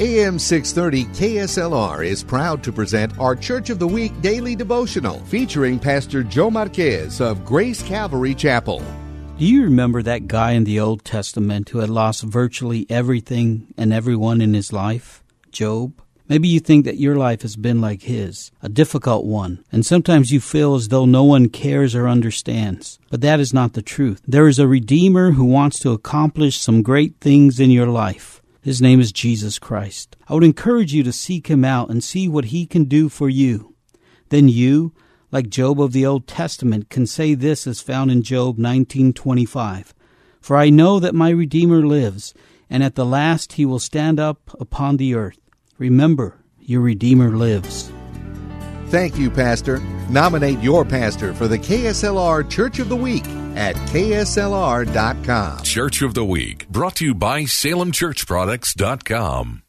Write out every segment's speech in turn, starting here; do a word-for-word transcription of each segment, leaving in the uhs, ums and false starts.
A M six thirty K S L R is proud to present our Church of the Week daily devotional featuring Pastor Joe Marquez of Grace Calvary Chapel. Do you remember that guy in the Old Testament who had lost virtually everything and everyone in his life? Job? Maybe you think that your life has been like his, a difficult one, and sometimes you feel as though no one cares or understands. But that is not the truth. There is a Redeemer who wants to accomplish some great things in your life. His name is Jesus Christ. I would encourage you to seek him out and see what he can do for you. Then you, like Job of the Old Testament, can say this as found in Job nineteen twenty-five. For I know that my Redeemer lives, and at the last he will stand up upon the earth. Remember, your Redeemer lives. Thank you, Pastor. Nominate your pastor for the K S L R Church of the Week at K S L R dot com. Church of the Week, brought to you by Salem Church Products dot com.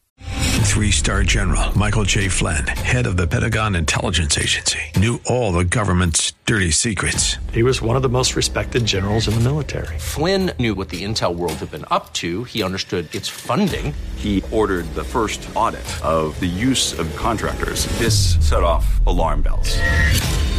Three-star General Michael J. Flynn, head of the Pentagon Intelligence Agency, knew all the government's dirty secrets. He was one of the most respected generals in the military. Flynn knew what the intel world had been up to. He understood its funding. He ordered the first audit of the use of contractors. This set off alarm bells.